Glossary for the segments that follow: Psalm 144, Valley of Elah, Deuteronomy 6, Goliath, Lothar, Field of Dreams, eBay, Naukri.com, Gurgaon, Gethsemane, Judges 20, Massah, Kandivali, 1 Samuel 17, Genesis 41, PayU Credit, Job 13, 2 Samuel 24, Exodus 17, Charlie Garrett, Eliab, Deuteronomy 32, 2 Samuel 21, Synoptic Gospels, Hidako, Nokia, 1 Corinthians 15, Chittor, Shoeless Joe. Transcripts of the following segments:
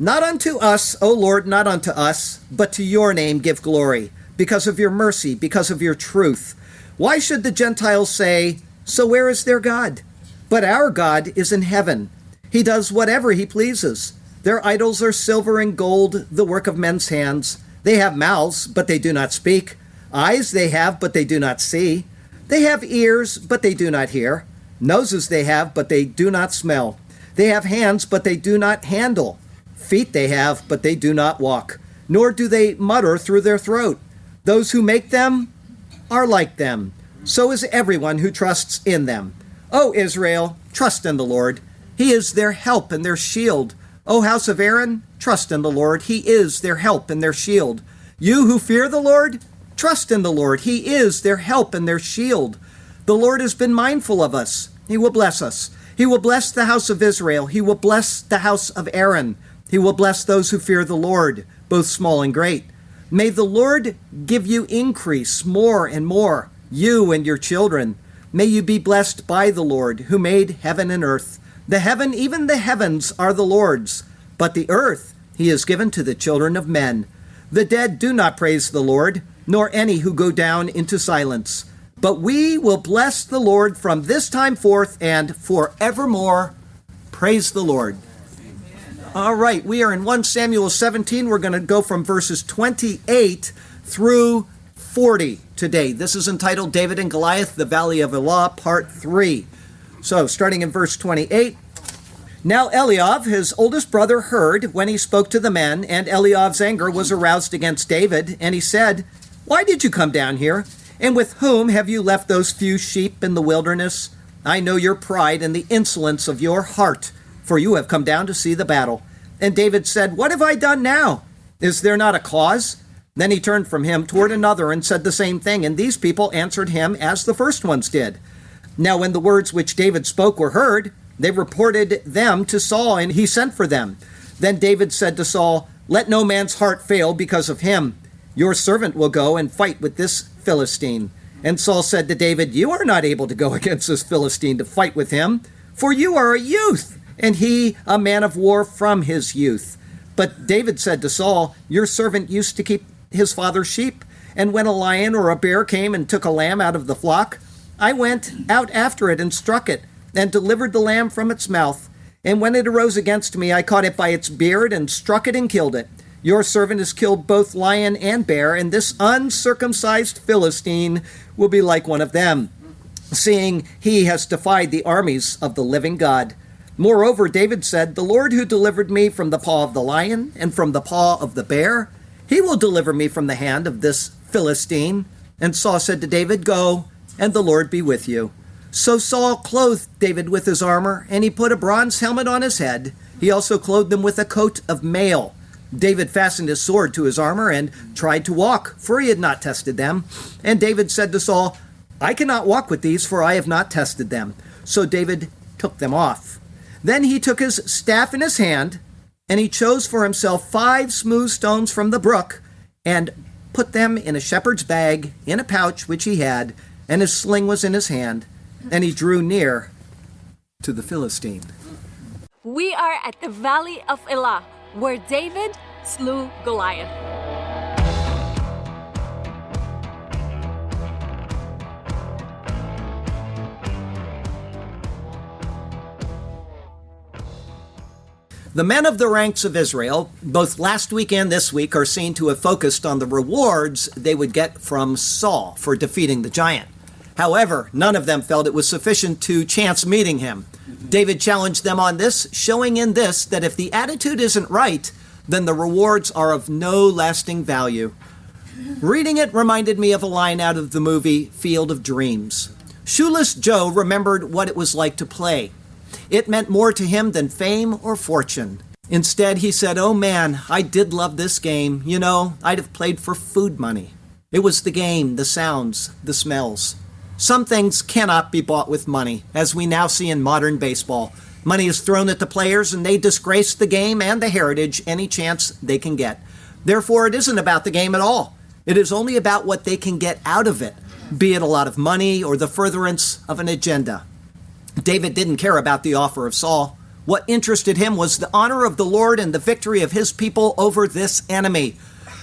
Not unto us, O Lord, not unto us, but to your name give glory, because of your mercy, because of your truth. Why should the Gentiles say, so where is their God? But our God is in heaven. He does whatever he pleases. Their idols are silver and gold, the work of men's hands. They have mouths, but they do not speak. Eyes they have, but they do not see. They have ears, but they do not hear. Noses they have, but they do not smell. They have hands, but they do not handle. Feet they have, but they do not walk, nor do they mutter through their throat. Those who make them are like them. So is everyone who trusts in them. O Israel, trust in the Lord. He is their help and their shield. O house of Aaron, trust in the Lord. He is their help and their shield. You who fear the Lord, trust in the Lord. He is their help and their shield. The Lord has been mindful of us. He will bless us. He will bless the house of Israel. He will bless the house of Aaron. He will bless those who fear the Lord, both small and great. May the Lord give you increase more and more, you and your children. May you be blessed by the Lord, who made heaven and earth. The heaven, even the heavens, are the Lord's, but the earth he has given to the children of men. The dead do not praise the Lord, nor any who go down into silence. But we will bless the Lord from this time forth and forevermore. Praise the Lord. All right, we are in 1 Samuel 17. We're going to go from verses 28 through 40 today. This is entitled David and Goliath, the Valley of Elah, Part 3. So, starting in verse 28. Now Eliab, his oldest brother, heard when he spoke to the men, and Eliab's anger was aroused against David, and he said, why did you come down here? And with whom have you left those few sheep in the wilderness? I know your pride and the insolence of your heart, for you have come down to see the battle. And David said, what have I done now? Is there not a cause? Then he turned from him toward another and said the same thing, and these people answered him as the first ones did. Now when the words which David spoke were heard, they reported them to Saul, and he sent for them. Then David said to Saul, let no man's heart fail because of him. Your servant will go and fight with this Philistine. And Saul said to David, you are not able to go against this Philistine to fight with him, for you are a youth, and he a man of war from his youth. But David said to Saul, your servant used to keep his father's sheep, and when a lion or a bear came and took a lamb out of the flock, I went out after it and struck it, and delivered the lamb from its mouth. And when it arose against me, I caught it by its beard and struck it and killed it. Your servant has killed both lion and bear, and this uncircumcised Philistine will be like one of them, seeing he has defied the armies of the living God. Moreover, David said, the Lord who delivered me from the paw of the lion and from the paw of the bear, he will deliver me from the hand of this Philistine. And Saul said to David, go, and the Lord be with you. So Saul clothed David with his armor, and he put a bronze helmet on his head. He also clothed him with a coat of mail. David fastened his sword to his armor and tried to walk, for he had not tested them. And David said to Saul, I cannot walk with these, for I have not tested them. So David took them off. Then he took his staff in his hand, and he chose for himself 5 smooth stones from the brook, and put them in a shepherd's bag, in a pouch which he had, and his sling was in his hand, and he drew near to the Philistine. We are at the Valley of Elah, where David slew Goliath. The men of the ranks of Israel, both last week and this week, are seen to have focused on the rewards they would get from Saul for defeating the giant. However, none of them felt it was sufficient to chance meeting him. David challenged them on this, showing in this that if the attitude isn't right, then the rewards are of no lasting value. Reading it reminded me of a line out of the movie Field of Dreams. Shoeless Joe remembered what it was like to play. It meant more to him than fame or fortune. Instead, he said, "Oh man, I did love this game. You know, I'd have played for food money. It was the game, the sounds, the smells." Some things cannot be bought with money, as we now see in modern baseball. Money is thrown at the players, and they disgrace the game and the heritage any chance they can get. Therefore, it isn't about the game at all. It is only about what they can get out of it, be it a lot of money or the furtherance of an agenda. David didn't care about the offer of Saul. What interested him was the honor of the Lord and the victory of his people over this enemy.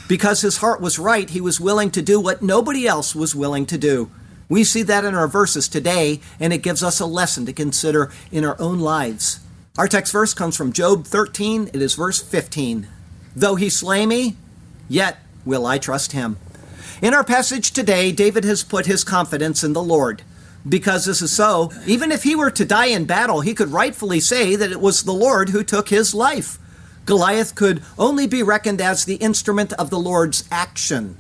Because his heart was right, he was willing to do what nobody else was willing to do. We see that in our verses today, and it gives us a lesson to consider in our own lives. Our text verse comes from Job 13. It is verse 15. "Though he slay me, yet will I trust him." In our passage today, David has put his confidence in the Lord. Because this is so, even if he were to die in battle, he could rightfully say that it was the Lord who took his life. Goliath could only be reckoned as the instrument of the Lord's action.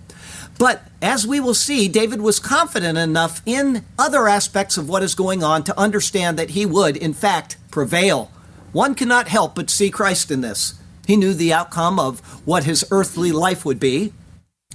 But as we will see, David was confident enough in other aspects of what is going on to understand that he would, in fact, prevail. One cannot help but see Christ in this. He knew the outcome of what his earthly life would be,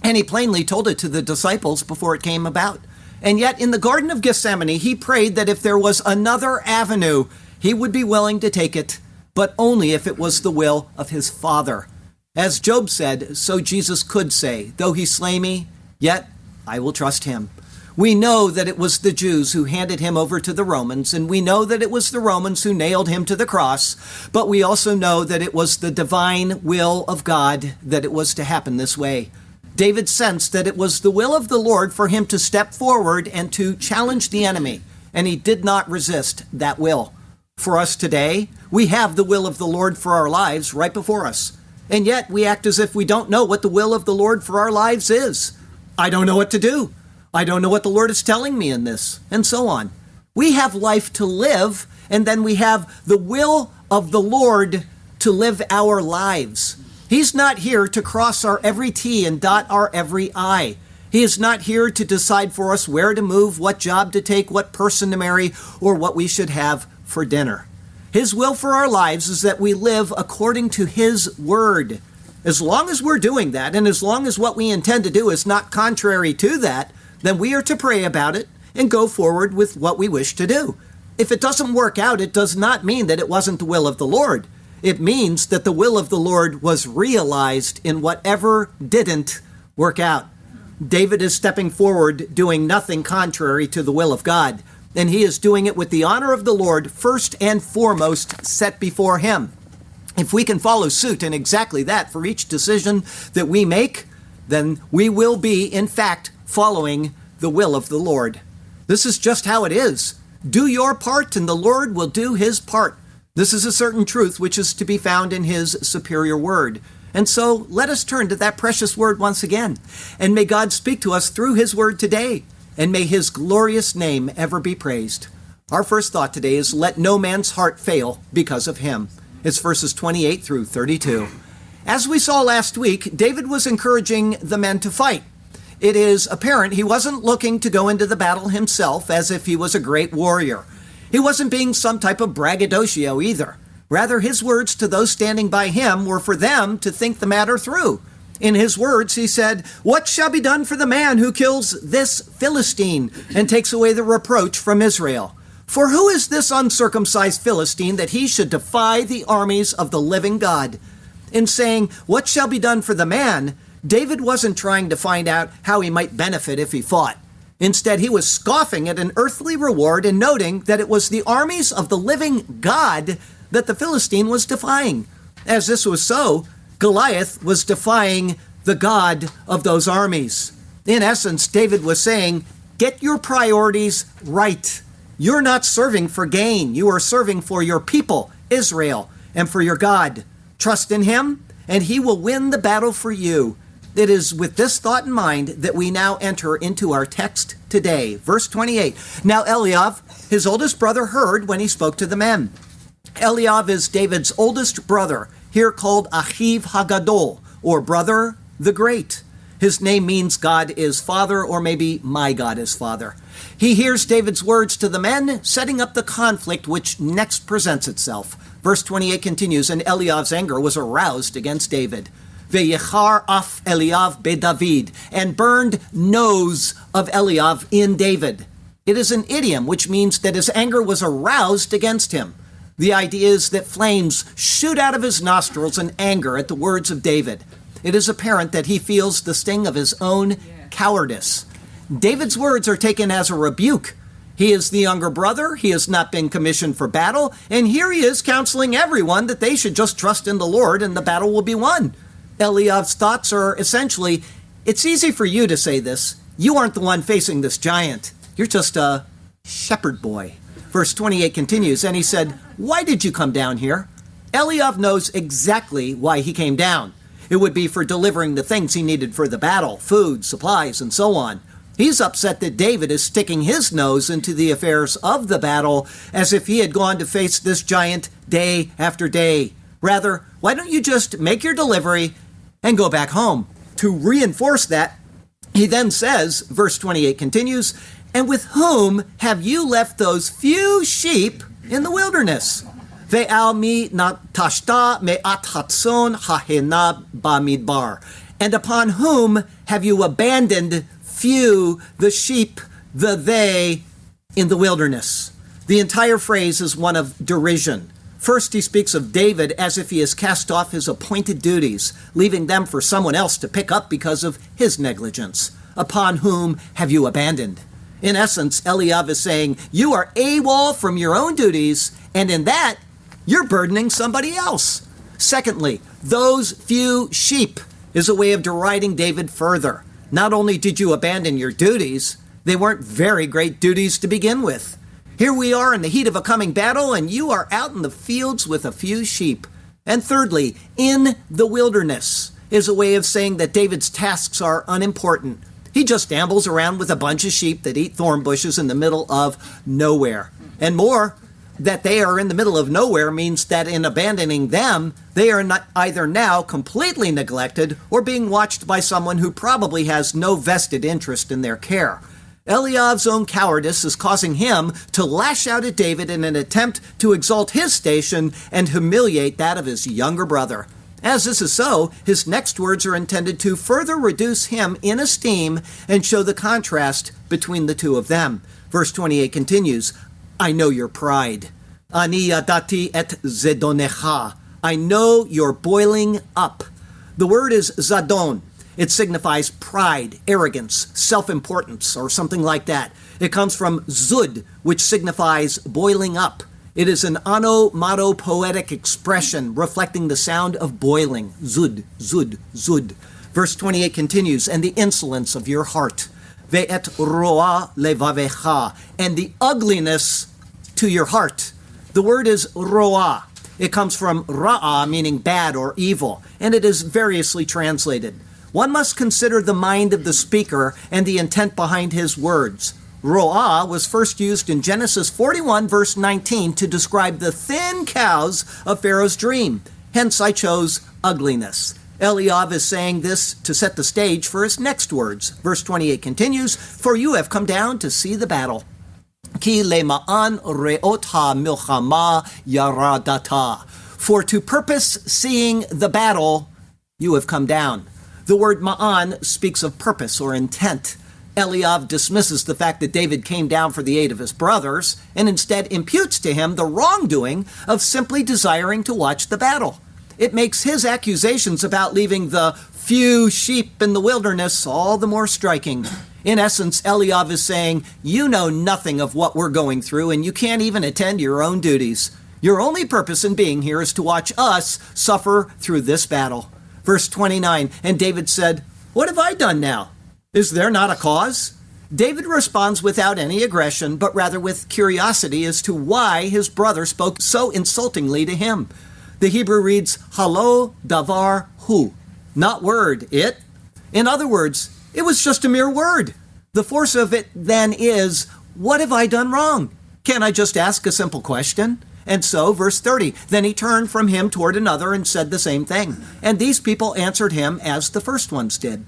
and he plainly told it to the disciples before it came about. And yet, in the Garden of Gethsemane, he prayed that if there was another avenue, he would be willing to take it, but only if it was the will of his Father. As Job said, so Jesus could say, "Though he slay me, yet I will trust him." We know that it was the Jews who handed him over to the Romans, and we know that it was the Romans who nailed him to the cross, but we also know that it was the divine will of God that it was to happen this way. David sensed that it was the will of the Lord for him to step forward and to challenge the enemy, and he did not resist that will. For us today, we have the will of the Lord for our lives right before us. And yet we act as if we don't know what the will of the Lord for our lives is. I don't know what to do. I don't know what the Lord is telling me in this, and so on. We have life to live, and then we have the will of the Lord to live our lives. He's not here to cross our every T and dot our every I. He is not here to decide for us where to move, what job to take, what person to marry, or what we should have for dinner. His will for our lives is that we live according to his word. As long as we're doing that, and as long as what we intend to do is not contrary to that, then we are to pray about it and go forward with what we wish to do. If it doesn't work out, it does not mean that it wasn't the will of the Lord. It means that the will of the Lord was realized in whatever didn't work out. David is stepping forward, doing nothing contrary to the will of God. And he is doing it with the honor of the Lord first and foremost set before him. If we can follow suit in exactly that for each decision that we make, then we will be, in fact, following the will of the Lord. This is just how it is. Do your part and the Lord will do his part. This is a certain truth which is to be found in his superior word. And so let us turn to that precious word once again. And may God speak to us through his word today. And may his glorious name ever be praised. Our first thought today is, let no man's heart fail because of him. It's verses 28 through 32. As we saw last week, David was encouraging the men to fight. It is apparent he wasn't looking to go into the battle himself as if he was a great warrior. He wasn't being some type of braggadocio either. Rather, his words to those standing by him were for them to think the matter through. In his words, he said, "What shall be done for the man who kills this Philistine and takes away the reproach from Israel? For who is this uncircumcised Philistine that he should defy the armies of the living God?" In saying, "What shall be done for the man," David wasn't trying to find out how he might benefit if he fought. Instead, he was scoffing at an earthly reward and noting that it was the armies of the living God that the Philistine was defying. As this was so, Goliath was defying the God of those armies. In essence, David was saying, get your priorities right. You're not serving for gain. You are serving for your people, Israel, and for your God. Trust in him, and he will win the battle for you. It is with this thought in mind that we now enter into our text today. Verse 28. Now Eliab, his oldest brother, heard when he spoke to the men. Eliab is David's oldest brother, here called Achiv Hagadol, or brother the great. His name means God is Father, or maybe my God is Father. He hears David's words to the men, setting up the conflict which next presents itself. Verse 28 continues, and Eliab's anger was aroused against David. Ve'yechar af Eliab beDavid, and burned nose of Eliab in David. It is an idiom which means that his anger was aroused against him. The idea is that flames shoot out of his nostrils in anger at the words of David. It is apparent that he feels the sting of his own cowardice. David's words are taken as a rebuke. He is the younger brother, he has not been commissioned for battle, and here he is counseling everyone that they should just trust in the Lord and the battle will be won. Eliab's thoughts are essentially, it's easy for you to say this. You aren't the one facing this giant. You're just a shepherd boy. Verse 28 continues, and he said, why did you come down here? Eliab knows exactly why he came down. It would be for delivering the things he needed for the battle, food, supplies, and so on. He's upset that David is sticking his nose into the affairs of the battle as if he had gone to face this giant day after day. Rather, why don't you just make your delivery and go back home? To reinforce that, he then says, verse 28 continues, and with whom have you left those few sheep in the wilderness? Ve'al mi natashta me'at hatson ha'hena bamidbar. And upon whom have you abandoned few, the sheep, the they, in the wilderness? The entire phrase is one of derision. First, he speaks of David as if he has cast off his appointed duties, leaving them for someone else to pick up because of his negligence. Upon whom have you abandoned? In essence, Eliab is saying, you are AWOL from your own duties, and in that, you're burdening somebody else. Secondly, those few sheep is a way of deriding David further. Not only did you abandon your duties, they weren't very great duties to begin with. Here we are in the heat of a coming battle, and you are out in the fields with a few sheep. And thirdly, in the wilderness is a way of saying that David's tasks are unimportant. He just ambles around with a bunch of sheep that eat thorn bushes in the middle of nowhere. And more, that they are in the middle of nowhere means that in abandoning them, they are not either now completely neglected or being watched by someone who probably has no vested interest in their care. Eliab's own cowardice is causing him to lash out at David in an attempt to exalt his station and humiliate that of his younger brother. As this is so, his next words are intended to further reduce him in esteem and show the contrast between the two of them. Verse 28 continues, I know your pride. Ani yadati et zedonecha. I know your boiling up. The word is zadon. It signifies pride, arrogance, self-importance, or something like that. It comes from zud, which signifies boiling up. It is an onomatopoetic expression reflecting the sound of boiling. Zud, zud, zud. Verse 28 continues, and the insolence of your heart. Ve'et roa levavecha. And the ugliness to your heart. The word is roa. It comes from ra'a, meaning bad or evil, and it is variously translated. One must consider the mind of the speaker and the intent behind his words. Ro'ah was first used in Genesis 41, verse 19, to describe the thin cows of Pharaoh's dream. Hence, I chose ugliness. Eliab is saying this to set the stage for his next words. Verse 28 continues, for you have come down to see the battle. Ki lema'an re'ot ha'milchama yaradata. For to purpose seeing the battle, you have come down. The word ma'an speaks of purpose or intent. Eliab dismisses the fact that David came down for the aid of his brothers and instead imputes to him the wrongdoing of simply desiring to watch the battle. It makes his accusations about leaving the few sheep in the wilderness all the more striking. In essence, Eliab is saying, you know nothing of what we're going through and you can't even attend your own duties. Your only purpose in being here is to watch us suffer through this battle. Verse 29, and David said, what have I done now? Is there not a cause? David responds without any aggression, but rather with curiosity as to why his brother spoke so insultingly to him. The Hebrew reads, halo davar hu, not word, it. In other words, it was just a mere word. The force of it then is, what have I done wrong? Can't I just ask a simple question? And so, verse 30, then he turned from him toward another and said the same thing. And these people answered him as the first ones did.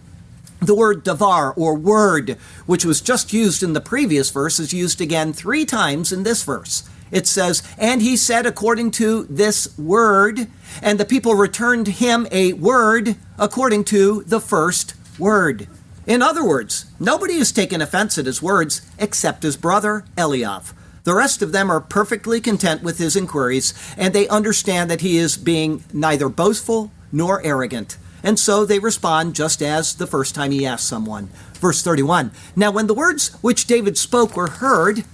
The word davar, or word, which was just used in the previous verse, is used again 3 times in this verse. It says, and he said according to this word, and the people returned him a word according to the first word. In other words, nobody has taken offense at his words except his brother, Eliab. The rest of them are perfectly content with his inquiries, and they understand that he is being neither boastful nor arrogant. And so they respond just as the first time he asked someone. Verse 31, now when the words which David spoke were heard,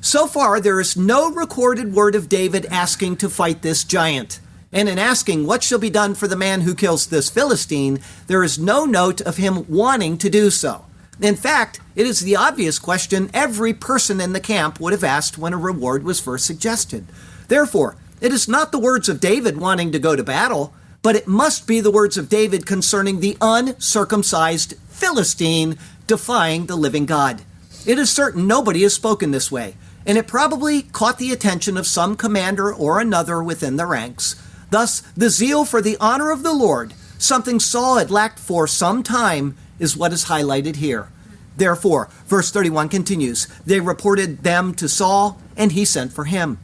so far there is no recorded word of David asking to fight this giant. And in asking what shall be done for the man who kills this Philistine, there is no note of him wanting to do so. In fact, it is the obvious question every person in the camp would have asked when a reward was first suggested. Therefore, it is not the words of David wanting to go to battle, but it must be the words of David concerning the uncircumcised Philistine defying the living God. It is certain nobody has spoken this way, and it probably caught the attention of some commander or another within the ranks. Thus, the zeal for the honor of the Lord, something Saul had lacked for some time, is what is highlighted here. Therefore, verse 31 continues, they reported them to Saul, and he sent for him.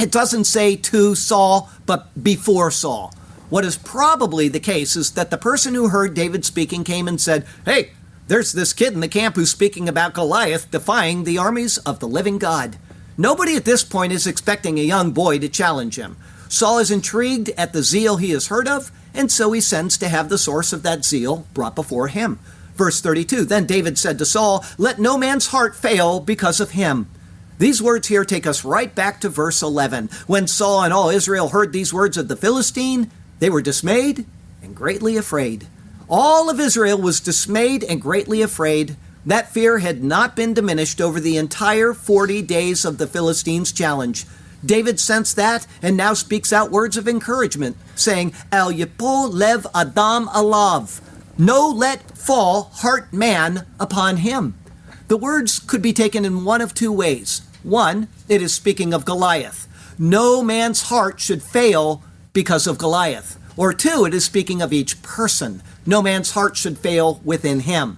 It doesn't say to Saul, but before Saul. What is probably the case is that the person who heard David speaking came and said, hey, there's this kid in the camp who's speaking about Goliath defying the armies of the living God. Nobody at this point is expecting a young boy to challenge him. Saul is intrigued at the zeal he has heard of, and so he sends to have the source of that zeal brought before him. Verse 32, then David said to Saul, let no man's heart fail because of him. These words here take us right back to verse 11. When Saul and all Israel heard these words of the Philistine, they were dismayed and greatly afraid. All of Israel was dismayed and greatly afraid. That fear had not been diminished over the entire 40 days of the Philistines' challenge. David sensed that and now speaks out words of encouragement, saying, Al Yipol Lev Adam Alav. No let fall heart man upon him. The words could be taken in one of 2 ways. One, it is speaking of Goliath. No man's heart should fail because of Goliath. Or 2, it is speaking of each person. No man's heart should fail within him.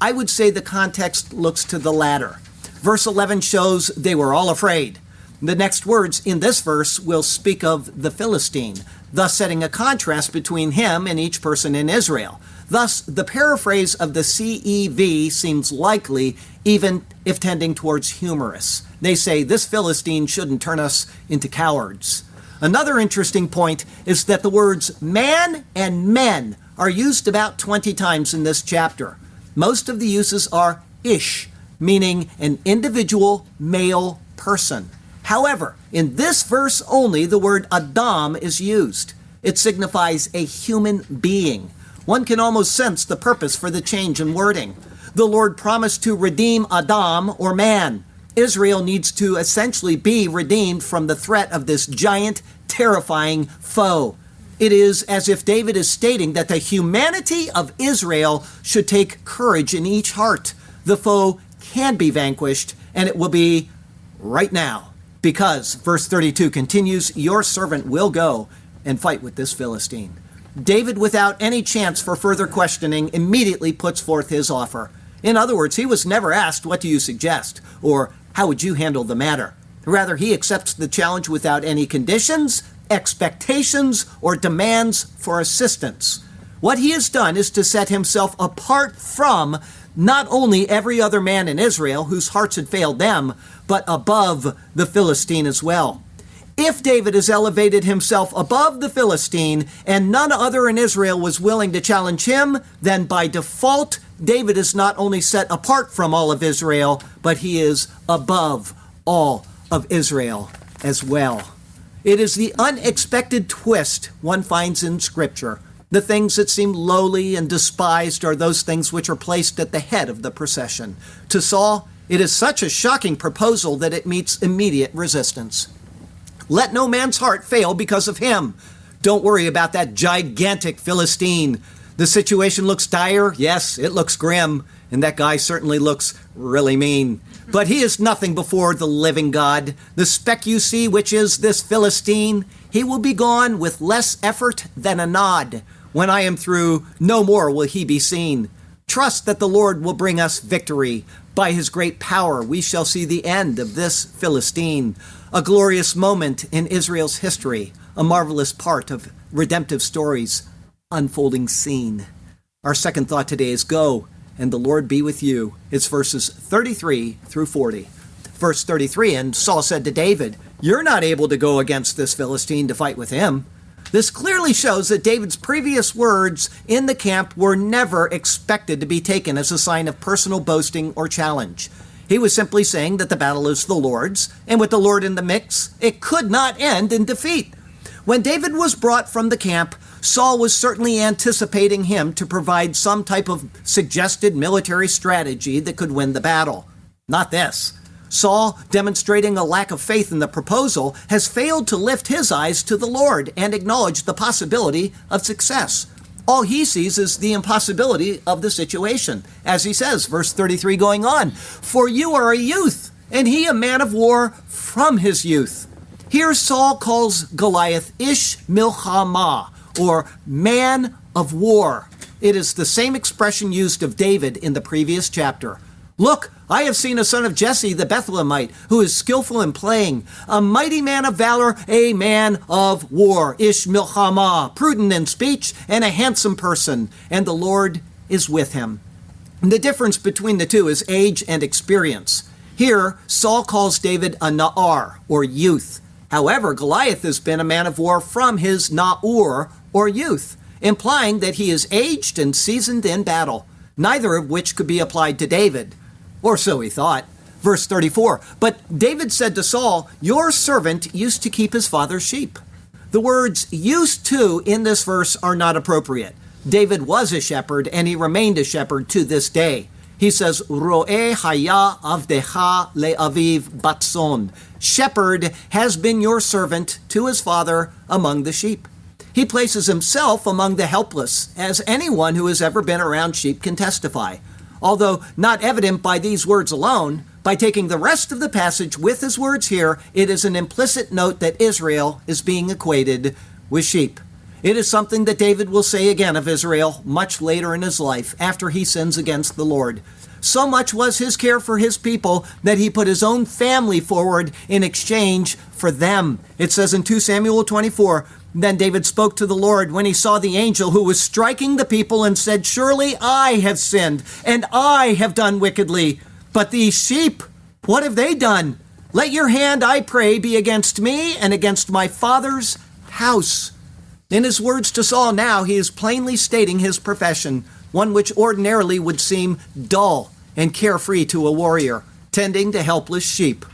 I would say the context looks to the latter. Verse 11 shows they were all afraid. The next words in this verse will speak of the Philistine, thus setting a contrast between him and each person in Israel. Thus, the paraphrase of the CEV seems likely, even if tending towards humorous. They say, this Philistine shouldn't turn us into cowards. Another interesting point is that the words man and men are used about 20 times in this chapter. Most of the uses are ish, meaning an individual male person. However, in this verse only, the word Adam is used. It signifies a human being. One can almost sense the purpose for the change in wording. The Lord promised to redeem Adam, or man. Israel needs to essentially be redeemed from the threat of this giant, terrifying foe. It is as if David is stating that the humanity of Israel should take courage in each heart. The foe can be vanquished, and it will be right now. Because, verse 32 continues, your servant will go and fight with this Philistine. David, without any chance for further questioning, immediately puts forth his offer. In other words, he was never asked, what do you suggest? Or, how would you handle the matter? Rather, he accepts the challenge without any conditions, expectations, or demands for assistance. What he has done is to set himself apart from not only every other man in Israel whose hearts had failed them, but above the Philistine as well. If David has elevated himself above the Philistine and none other in Israel was willing to challenge him, then by default, David is not only set apart from all of Israel, but he is above all of Israel as well. It is the unexpected twist one finds in Scripture. The things that seem lowly and despised are those things which are placed at the head of the procession. To Saul, it is such a shocking proposal that it meets immediate resistance. Let no man's heart fail because of him. Don't worry about that gigantic Philistine. The situation looks dire. Yes, it looks grim. And that guy certainly looks really mean. But he is nothing before the living God. The speck you see, which is this Philistine, he will be gone with less effort than a nod. When I am through, no more will he be seen. Trust that the Lord will bring us victory. By his great power, we shall see the end of this Philistine, a glorious moment in Israel's history, a marvelous part of redemptive stories, unfolding scene. Our second thought today is go, and the Lord be with you. It's verses 33 through 40. Verse 33, and Saul said to David, "You're not able to go against this Philistine to fight with him." This clearly shows that David's previous words in the camp were never expected to be taken as a sign of personal boasting or challenge. He was simply saying that the battle is the Lord's, and with the Lord in the mix, it could not end in defeat. When David was brought from the camp, Saul was certainly anticipating him to provide some type of suggested military strategy that could win the battle. Not this. Saul, demonstrating a lack of faith in the proposal, has failed to lift his eyes to the Lord and acknowledge the possibility of success. All he sees is the impossibility of the situation. As he says, verse 33 going on, "For you are a youth, and he a man of war from his youth." Here Saul calls Goliath Ish Milchamah, or man of war. It is the same expression used of David in the previous chapter. "Look, I have seen a son of Jesse the Bethlehemite, who is skillful in playing, a mighty man of valor, a man of war, Ish Milchamah, prudent in speech, and a handsome person, and the Lord is with him." The difference between the two is age and experience. Here, Saul calls David a na'ar, or youth. However, Goliath has been a man of war from his na'ur, or youth, implying that he is aged and seasoned in battle, neither of which could be applied to David. Or so he thought. Verse 34, "But David said to Saul, 'Your servant used to keep his father's sheep.'" The words "used to" in this verse are not appropriate. David was a shepherd, and he remained a shepherd to this day. He says, "Ro'eh haya avdecha le'aviv batson." "Shepherd has been your servant to his father among the sheep." He places himself among the helpless, as anyone who has ever been around sheep can testify. Although not evident by these words alone, by taking the rest of the passage with his words here, it is an implicit note that Israel is being equated with sheep. It is something that David will say again of Israel much later in his life, after he sins against the Lord. So much was his care for his people that he put his own family forward in exchange for them. It says in 2 Samuel 24, "Then David spoke to the Lord when he saw the angel who was striking the people and said, 'Surely I have sinned, and I have done wickedly. But these sheep, what have they done? Let your hand, I pray, be against me and against my father's house.'" In his words to Saul now, he is plainly stating his profession, one which ordinarily would seem dull and carefree to a warrior, tending to helpless sheep.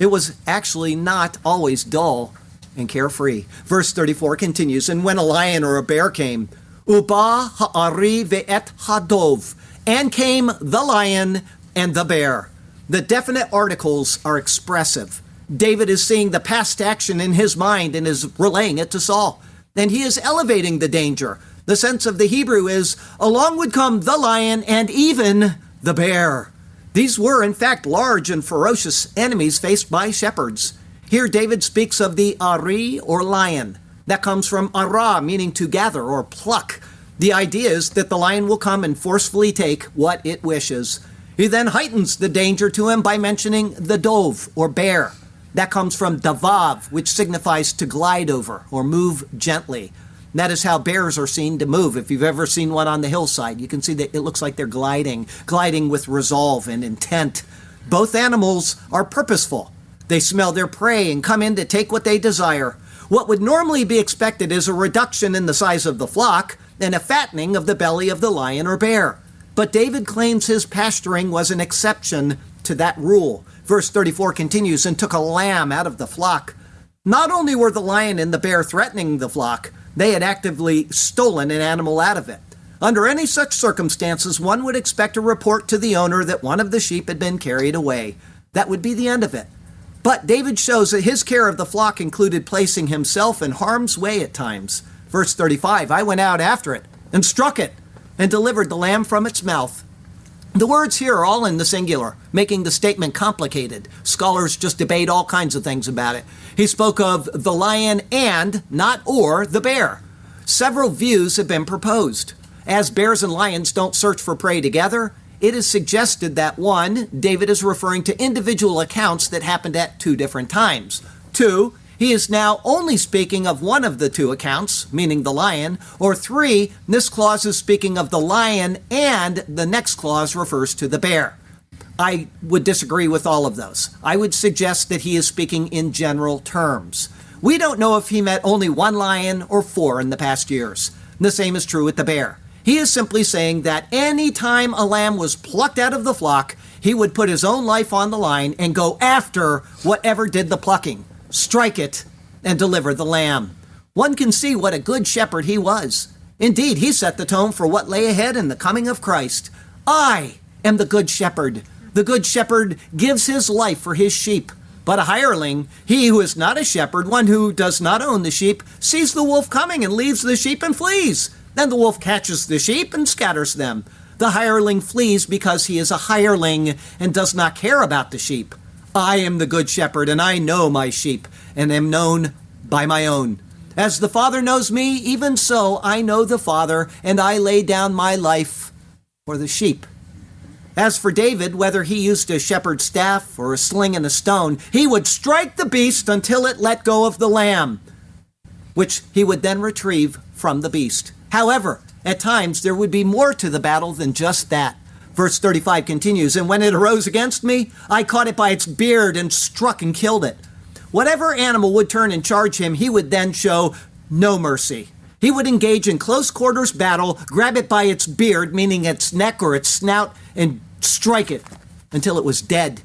It was actually not always dull and carefree. Verse 34 continues, "And when a lion or a bear came, uba ha'ari ve'et ha'dov, and came the lion and the bear." The definite articles are expressive. David is seeing the past action in his mind and is relaying it to Saul. And he is elevating the danger. The sense of the Hebrew is, "Along would come the lion and even the bear." These were, in fact, large and ferocious enemies faced by shepherds. Here David speaks of the ari, or lion. That comes from ara, meaning to gather or pluck. The idea is that the lion will come and forcefully take what it wishes. He then heightens the danger to him by mentioning the dove, or bear. That comes from davav, which signifies to glide over or move gently. That is how bears are seen to move. If you've ever seen one on the hillside, you can see that it looks like they're gliding with resolve and intent. Both animals are purposeful. They smell their prey and come in to take what they desire. What would normally be expected is a reduction in the size of the flock and a fattening of the belly of the lion or bear. But David claims his pasturing was an exception to that rule. Verse 34 continues, "And took a lamb out of the flock." Not only were the lion and the bear threatening the flock, they had actively stolen an animal out of it. Under any such circumstances, one would expect a report to the owner that one of the sheep had been carried away. That would be the end of it. But David shows that his care of the flock included placing himself in harm's way at times. Verse 35, "I went out after it and struck it and delivered the lamb from its mouth." The words here are all in the singular, making the statement complicated. Scholars just debate all kinds of things about it. He spoke of the lion and, not or, the bear. Several views have been proposed. As bears and lions don't search for prey together, it is suggested that 1, David is referring to individual accounts that happened at 2 different times. 2, he is now only speaking of one of the 2 accounts, meaning the lion. Or 3, this clause is speaking of the lion and the next clause refers to the bear. I would disagree with all of those. I would suggest that he is speaking in general terms. We don't know if he met only 1 lion or 4 in the past years. The same is true with the bear. He is simply saying that any time a lamb was plucked out of the flock, he would put his own life on the line and go after whatever did the plucking, strike it, and deliver the lamb. One can see what a good shepherd he was. Indeed, he set the tone for what lay ahead in the coming of Christ. I am the good shepherd. The good shepherd gives his life for his sheep. But a hireling, he who is not a shepherd, one who does not own the sheep, sees the wolf coming and leaves the sheep and flees. Then the wolf catches the sheep and scatters them. The hireling flees because he is a hireling and does not care about the sheep. I am the good shepherd, and I know my sheep, and am known by my own. As the Father knows me, even so I know the Father, and I lay down my life for the sheep. As for David, whether he used a shepherd's staff or a sling and a stone, he would strike the beast until it let go of the lamb, which he would then retrieve from the beast. However, at times there would be more to the battle than just that. Verse 35 continues, "And when it arose against me, I caught it by its beard and struck and killed it." Whatever animal would turn and charge him, he would then show no mercy. He would engage in close quarters battle, grab it by its beard, meaning its neck or its snout, and strike it until it was dead.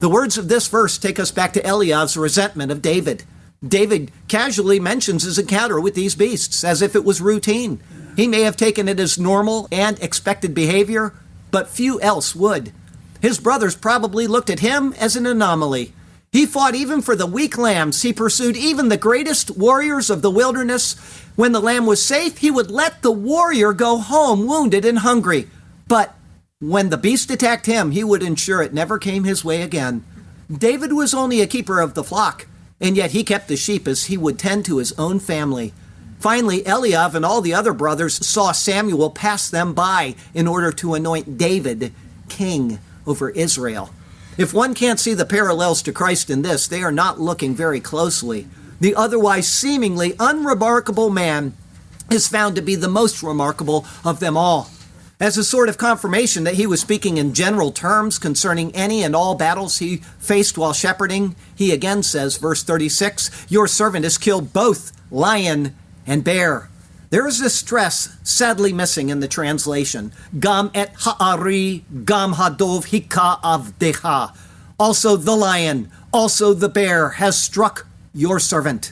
The words of this verse take us back to Eliab's resentment of David. David casually mentions his encounter with these beasts as if it was routine. He may have taken it as normal and expected behavior, but few else would. His brothers probably looked at him as an anomaly. He fought even for the weak lambs. He pursued even the greatest warriors of the wilderness. When the lamb was safe, he would let the warrior go home wounded and hungry. But when the beast attacked him, he would ensure it never came his way again. David was only a keeper of the flock, and yet he kept the sheep as he would tend to his own family. Finally, Eliab and all the other brothers saw Samuel pass them by in order to anoint David king over Israel. If one can't see the parallels to Christ in this, they are not looking very closely. The otherwise seemingly unremarkable man is found to be the most remarkable of them all. As a sort of confirmation that he was speaking in general terms concerning any and all battles he faced while shepherding, he again says, verse 36, "Your servant has killed both lion and bear." There is a stress sadly missing in the translation. Gam et ha'ari, gam hadov hika avdecha. Also the lion, also the bear has struck your servant.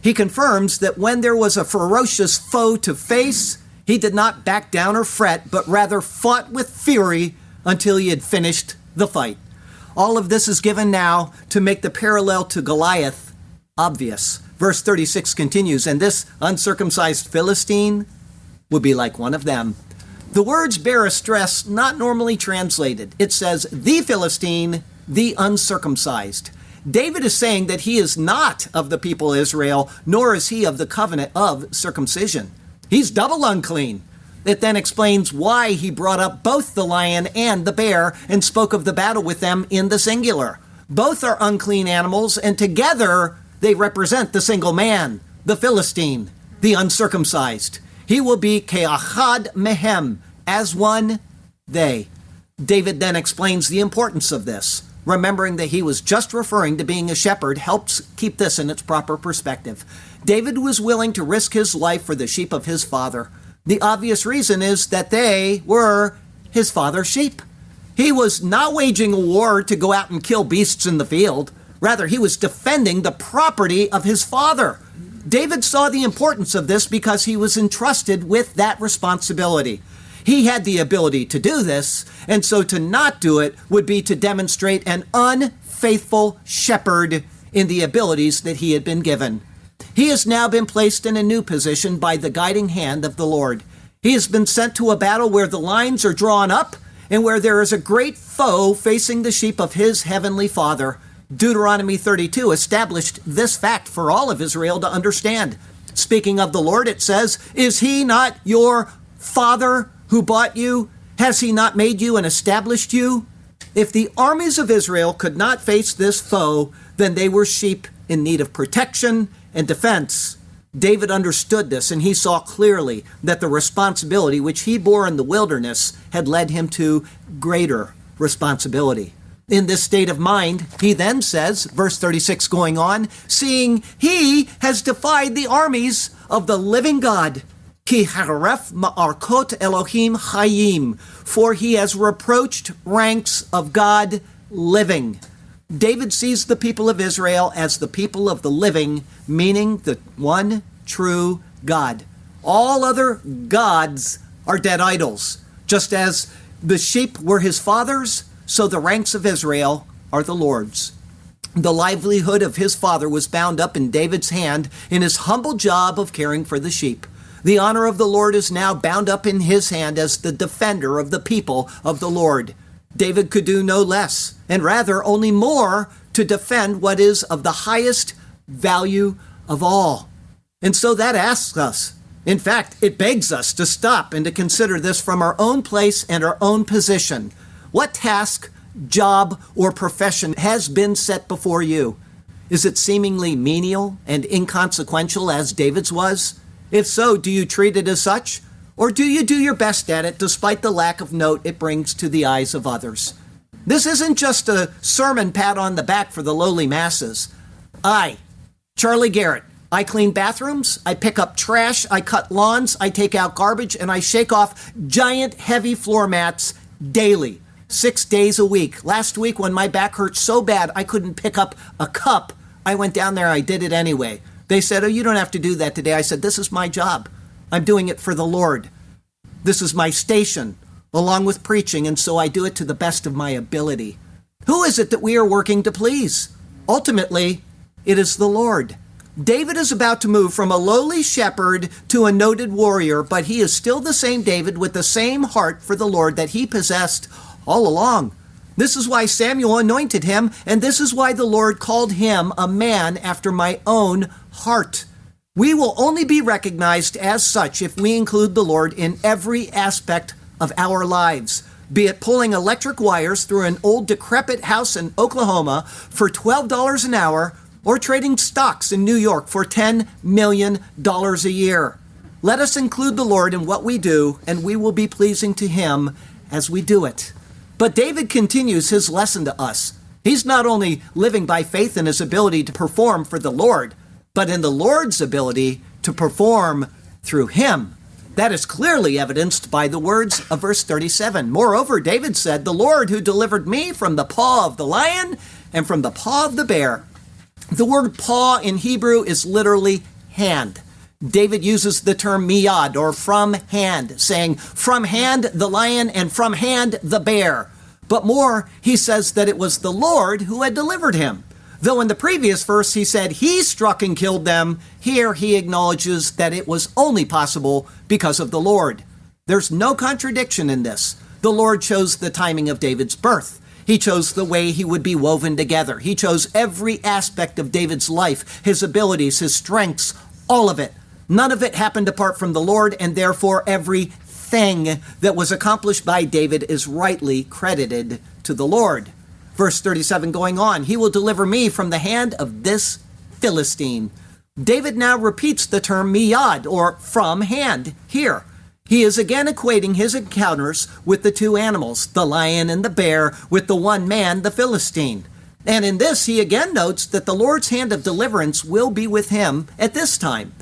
He confirms that when there was a ferocious foe to face, he did not back down or fret, but rather fought with fury until he had finished the fight. All of this is given now to make the parallel to Goliath obvious. Verse 36 continues, "And this uncircumcised Philistine would be like one of them." The words bear a stress not normally translated. It says, "the Philistine, the uncircumcised." David is saying that he is not of the people of Israel, nor is he of the covenant of circumcision. He's double unclean. It then explains why he brought up both the lion and the bear and spoke of the battle with them in the singular. Both are unclean animals, and together they represent the single man, the Philistine, the uncircumcised. He will be ke'achad mehem, as one they. David then explains the importance of this. Remembering that he was just referring to being a shepherd helps keep this in its proper perspective. David was willing to risk his life for the sheep of his father. The obvious reason is that they were his father's sheep. He was not waging a war to go out and kill beasts in the field. Rather, he was defending the property of his father. David saw the importance of this because he was entrusted with that responsibility. He had the ability to do this, and so to not do it would be to demonstrate an unfaithful shepherd in the abilities that he had been given. He has now been placed in a new position by the guiding hand of the Lord. He has been sent to a battle where the lines are drawn up and where there is a great foe facing the sheep of his heavenly Father. Deuteronomy 32 established this fact for all of Israel to understand. Speaking of the Lord, it says, "Is he not your Father who bought you? Has he not made you and established you? If the armies of Israel could not face this foe, then they were sheep in need of protection and defense. David understood this, and he saw clearly that the responsibility which he bore in the wilderness had led him to greater responsibility. In this state of mind, he then says, verse 36 going on, seeing he has defied the armies of the living God, Ki haref ma'arkot Elohim chayim, for he has reproached ranks of God living. David sees the people of Israel as the people of the living, meaning the one true God. All other gods are dead idols. Just as the sheep were his father's, so the ranks of Israel are the Lord's. The livelihood of his father was bound up in David's hand in his humble job of caring for the sheep. The honor of the Lord is now bound up in his hand as the defender of the people of the Lord. David could do no less, and rather only more, to defend what is of the highest value of all. And so that asks us, in fact, it begs us to stop and to consider this from our own place and our own position. What task, job, or profession has been set before you? Is it seemingly menial and inconsequential as David's was? If so, do you treat it as such? Or do you do your best at it despite the lack of note it brings to the eyes of others? This isn't just a sermon pat on the back for the lowly masses. I, Charlie Garrett, I clean bathrooms, I pick up trash, I cut lawns, I take out garbage, and I shake off giant heavy floor mats daily, 6 days a week. Last week when my back hurt so bad I couldn't pick up a cup, I went down there, I did it anyway. They said, oh, you don't have to do that today. I said, this is my job. I'm doing it for the Lord. This is my station, along with preaching, and so I do it to the best of my ability. Who is it that we are working to please? Ultimately, it is the Lord. David is about to move from a lowly shepherd to a noted warrior, but he is still the same David with the same heart for the Lord that he possessed all along. This is why Samuel anointed him, and this is why the Lord called him a man after my own heart. We will only be recognized as such if we include the Lord in every aspect of our lives, be it pulling electric wires through an old decrepit house in Oklahoma for $12 an hour or trading stocks in New York for $10 million a year. Let us include the Lord in what we do, and we will be pleasing to him as we do it. But David continues his lesson to us. He's not only living by faith in his ability to perform for the Lord, but in the Lord's ability to perform through him. That is clearly evidenced by the words of verse 37. Moreover, David said, the Lord who delivered me from the paw of the lion and from the paw of the bear. The word paw in Hebrew is literally hand. David uses the term miyad, or from hand, saying from hand the lion and from hand the bear. But more, he says that it was the Lord who had delivered him. Though in the previous verse he said he struck and killed them, here he acknowledges that it was only possible because of the Lord. There's no contradiction in this. The Lord chose the timing of David's birth. He chose the way he would be woven together. He chose every aspect of David's life, his abilities, his strengths, all of it. None of it happened apart from the Lord, and therefore everything that was accomplished by David is rightly credited to the Lord. Verse 37 going on, he will deliver me from the hand of this Philistine. David now repeats the term miyad, or from hand, here. He is again equating his encounters with the two animals, the lion and the bear, with the one man, the Philistine. And in this, he again notes that the Lord's hand of deliverance will be with him at this time.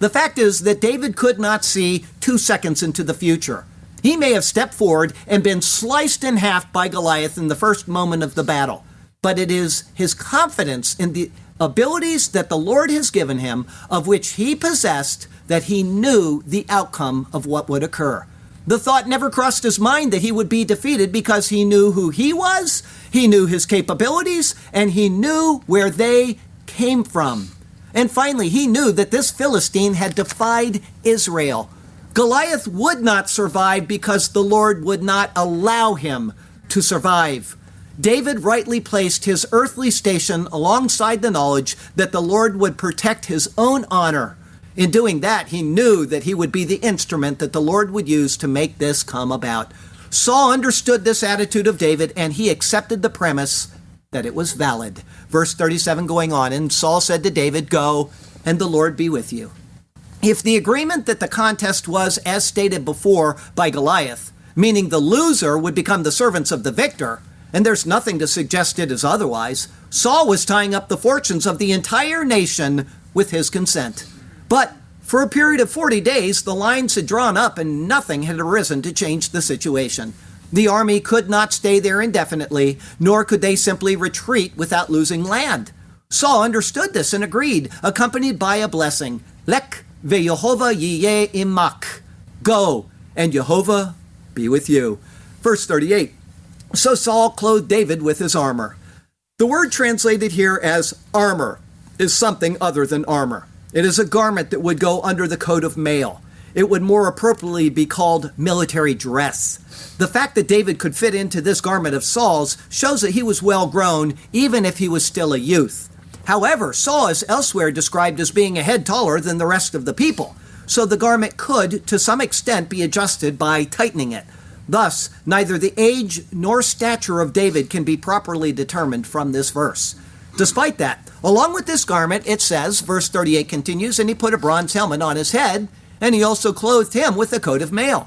The fact is that David could not see 2 seconds into the future. He may have stepped forward and been sliced in half by Goliath in the first moment of the battle, but it is his confidence in the abilities that the Lord has given him, of which he possessed, that he knew the outcome of what would occur. The thought never crossed his mind that he would be defeated because he knew who he was, he knew his capabilities, and he knew where they came from. And finally, he knew that this Philistine had defied Israel. Goliath would not survive because the Lord would not allow him to survive. David rightly placed his earthly station alongside the knowledge that the Lord would protect his own honor. In doing that, he knew that he would be the instrument that the Lord would use to make this come about. Saul understood this attitude of David, and he accepted the premise that it was valid. Verse 37 going on, and Saul said to David, "Go, and the Lord be with you." If the agreement that the contest was, as stated before, by Goliath, meaning the loser would become the servants of the victor, and there's nothing to suggest it is otherwise, Saul was tying up the fortunes of the entire nation with his consent. But for a period of 40 days, the lines had drawn up and nothing had arisen to change the situation. The army could not stay there indefinitely, nor could they simply retreat without losing land. Saul understood this and agreed, accompanied by a blessing. Lech veYehovah yiyeh imak. Go, and Jehovah be with you. Verse 38. So Saul clothed David with his armor. The word translated here as armor is something other than armor. It is a garment that would go under the coat of mail. It would more appropriately be called military dress. The fact that David could fit into this garment of Saul's shows that he was well grown, even if he was still a youth. However, Saul is elsewhere described as being a head taller than the rest of the people. So the garment could, to some extent, be adjusted by tightening it. Thus, neither the age nor stature of David can be properly determined from this verse. Despite that, along with this garment, it says, verse 38 continues, and he put a bronze helmet on his head, and he also clothed him with a coat of mail.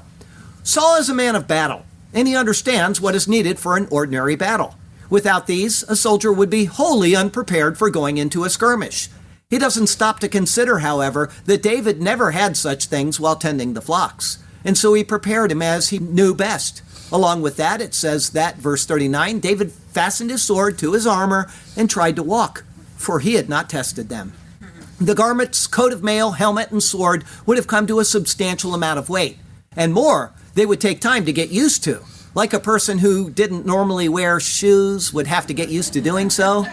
Saul is a man of battle, and he understands what is needed for an ordinary battle. Without these, a soldier would be wholly unprepared for going into a skirmish. He doesn't stop to consider, however, that David never had such things while tending the flocks, and so he prepared him as he knew best. Along with that, it says that, verse 39, David fastened his sword to his armor and tried to walk, for he had not tested them. The garments, coat of mail, helmet, and sword would have come to a substantial amount of weight, and more, they would take time to get used to. Like a person who didn't normally wear shoes would have to get used to doing so.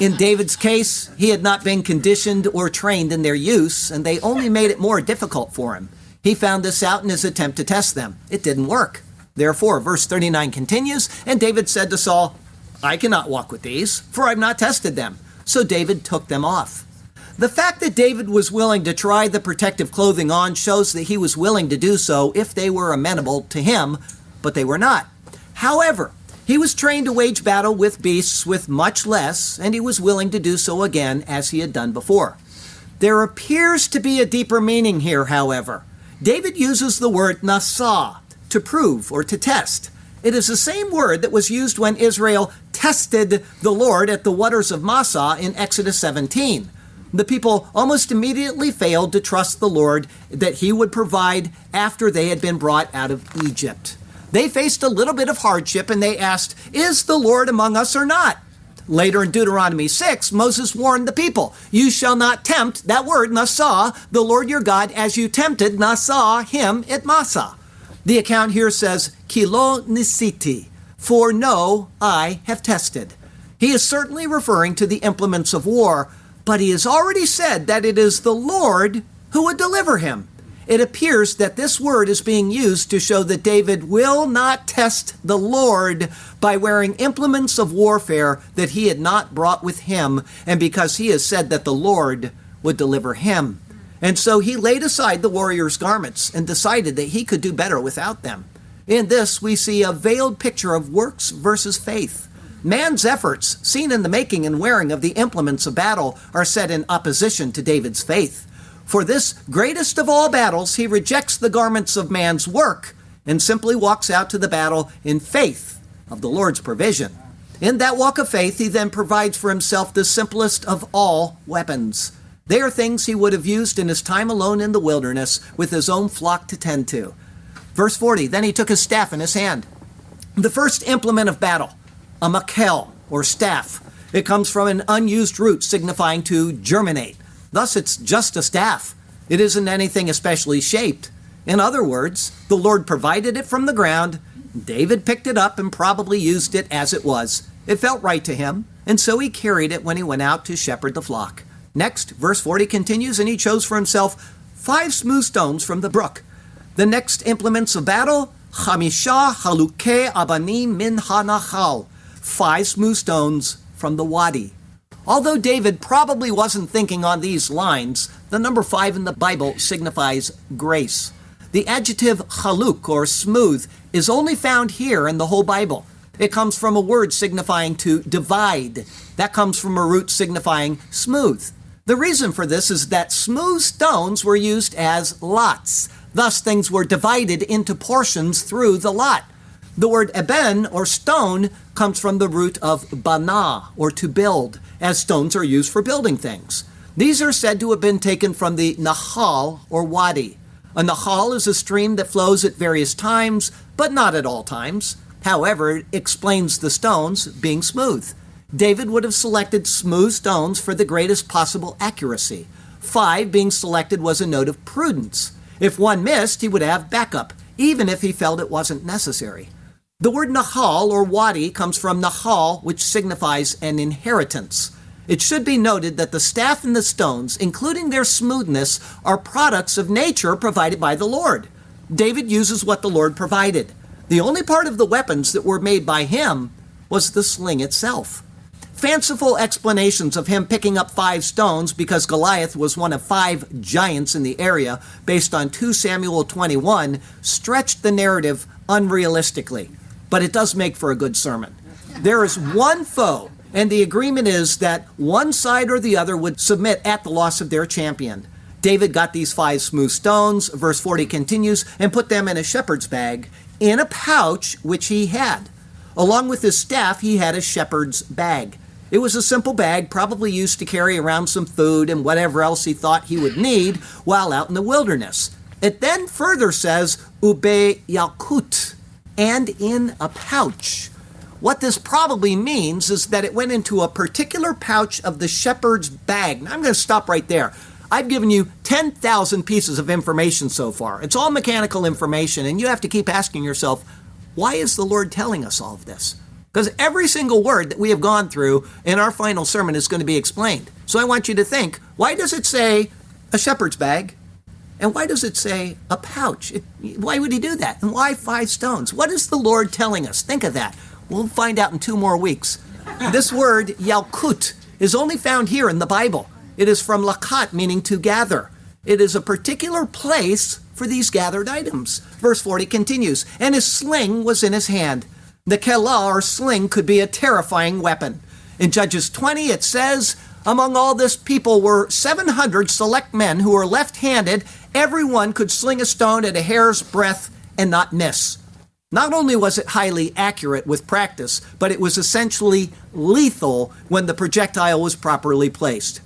In David's case, he had not been conditioned or trained in their use, and they only made it more difficult for him. He found this out in his attempt to test them. It didn't work. Therefore, verse 39 continues, and David said to Saul, "I cannot walk with these, for I've not tested them." So David took them off. The fact that David was willing to try the protective clothing on shows that he was willing to do so if they were amenable to him, but they were not. However, he was trained to wage battle with beasts with much less, and he was willing to do so again as he had done before. There appears to be a deeper meaning here, however. David uses the word Massah to prove or to test. It is the same word that was used when Israel tested the Lord at the waters of Massah in Exodus 17. The people almost immediately failed to trust the Lord that he would provide after they had been brought out of Egypt. They faced a little bit of hardship and they asked, "Is the Lord among us or not?" Later in Deuteronomy 6, Moses warned the people, "You shall not tempt," that word, Massah, "the Lord your God, as you tempted Massah him at Massah." The account here says, "Kilo nisiti," for no, I have tested. He is certainly referring to the implements of war, but he has already said that it is the Lord who would deliver him. It appears that this word is being used to show that David will not test the Lord by wearing implements of warfare that he had not brought with him, and because he has said that the Lord would deliver him. And so he laid aside the warrior's garments and decided that he could do better without them. In this, we see a veiled picture of works versus faith. Man's efforts, seen in the making and wearing of the implements of battle, are set in opposition to David's faith. For this greatest of all battles, he rejects the garments of man's work and simply walks out to the battle in faith of the Lord's provision. In that walk of faith, he then provides for himself the simplest of all weapons. They are things he would have used in his time alone in the wilderness with his own flock to tend to. Verse 40, then he took his staff in his hand. The first implement of battle, a makel, or staff. It comes from an unused root signifying to germinate. Thus, it's just a staff. It isn't anything especially shaped. In other words, the Lord provided it from the ground. David picked it up and probably used it as it was. It felt right to him, and so he carried it when he went out to shepherd the flock. Next, verse 40 continues, and he chose for himself 5 smooth stones from the brook. The next implements of battle, chamisha halukei abanim min hanachal, 5 smooth stones from the wadi. Although David probably wasn't thinking on these lines, The number 5 in the Bible signifies grace. The adjective chaluk, or smooth, is only found here in the whole Bible. It comes from a word signifying to divide. That comes from a root signifying smooth. The reason for this is that smooth stones were used as lots. Thus, things were divided into portions through the lot. The word eben, or stone, comes from the root of bana, or to build, as stones are used for building things. These are said to have been taken from the Nahal, or wadi. A Nahal is a stream that flows at various times, but not at all times. However, it explains the stones being smooth. David would have selected smooth stones for the greatest possible accuracy. 5 being selected was a note of prudence. If one missed, he would have backup, even if he felt it wasn't necessary. The word Nahal, or wadi, comes from Nahal, which signifies an inheritance. It should be noted that the staff and the stones, including their smoothness, are products of nature provided by the Lord. David uses what the Lord provided. The only part of the weapons that were made by him was the sling itself. Fanciful explanations of him picking up 5 stones because Goliath was one of 5 giants in the area, based on 2 Samuel 21, stretched the narrative unrealistically. But it does make for a good sermon. There is one foe, and the agreement is that one side or the other would submit at the loss of their champion. David got these 5 smooth stones, verse 40 continues, and put them in a shepherd's bag, in a pouch which he had. Along with his staff, he had a shepherd's bag. It was a simple bag, probably used to carry around some food and whatever else he thought he would need while out in the wilderness. It then further says, Ube Yakut, and in a pouch. What this probably means is that it went into a particular pouch of the shepherd's bag. Now, I'm going to stop right there. I've given you 10,000 pieces of information so far. It's all mechanical information, and you have to keep asking yourself, why is the Lord telling us all of this? Because every single word that we have gone through in our final sermon is going to be explained. So I want you to think, why does it say a shepherd's bag? And why does it say a pouch? Why would he do that? And why 5 stones? What is the Lord telling us? Think of that. We'll find out in 2 more weeks. This word, Yalkut, is only found here in the Bible. It is from lakat, meaning to gather. It is a particular place for these gathered items. Verse 40 continues, and his sling was in his hand. The kelah, or sling, could be a terrifying weapon. In Judges 20, it says, among all this people were 700 select men who were left-handed. Everyone could sling a stone at a hair's breadth and not miss. Not only was it highly accurate with practice, but it was essentially lethal when the projectile was properly placed.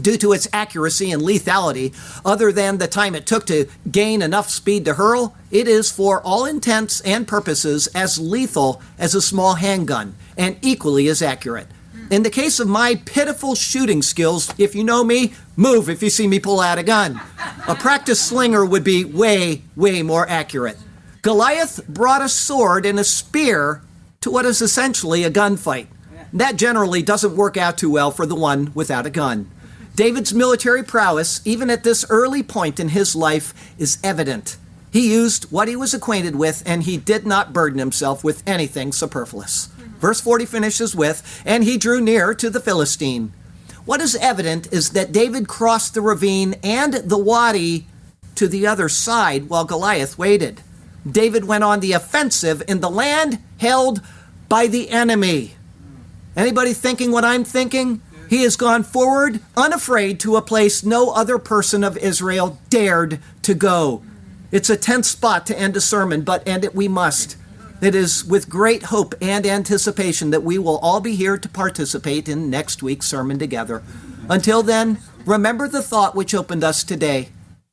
Due to its accuracy and lethality, other than the time it took to gain enough speed to hurl, it is for all intents and purposes as lethal as a small handgun and equally as accurate. In the case of my pitiful shooting skills, if you know me, move if you see me pull out a gun. A practiced slinger would be way, way more accurate. Goliath brought a sword and a spear to what is essentially a gunfight. That generally doesn't work out too well for the one without a gun. David's military prowess, even at this early point in his life, is evident. He used what he was acquainted with, and he did not burden himself with anything superfluous. Verse 40 finishes with, and he drew near to the Philistine. What is evident is that David crossed the ravine and the wadi to the other side while Goliath waited. David went on the offensive in the land held by the enemy. Anybody thinking what I'm thinking? He has gone forward unafraid to a place no other person of Israel dared to go. It's a tense spot to end a sermon, but end it we must. It is with great hope and anticipation that we will all be here to participate in next week's sermon together. Until then, remember the thought which opened us today.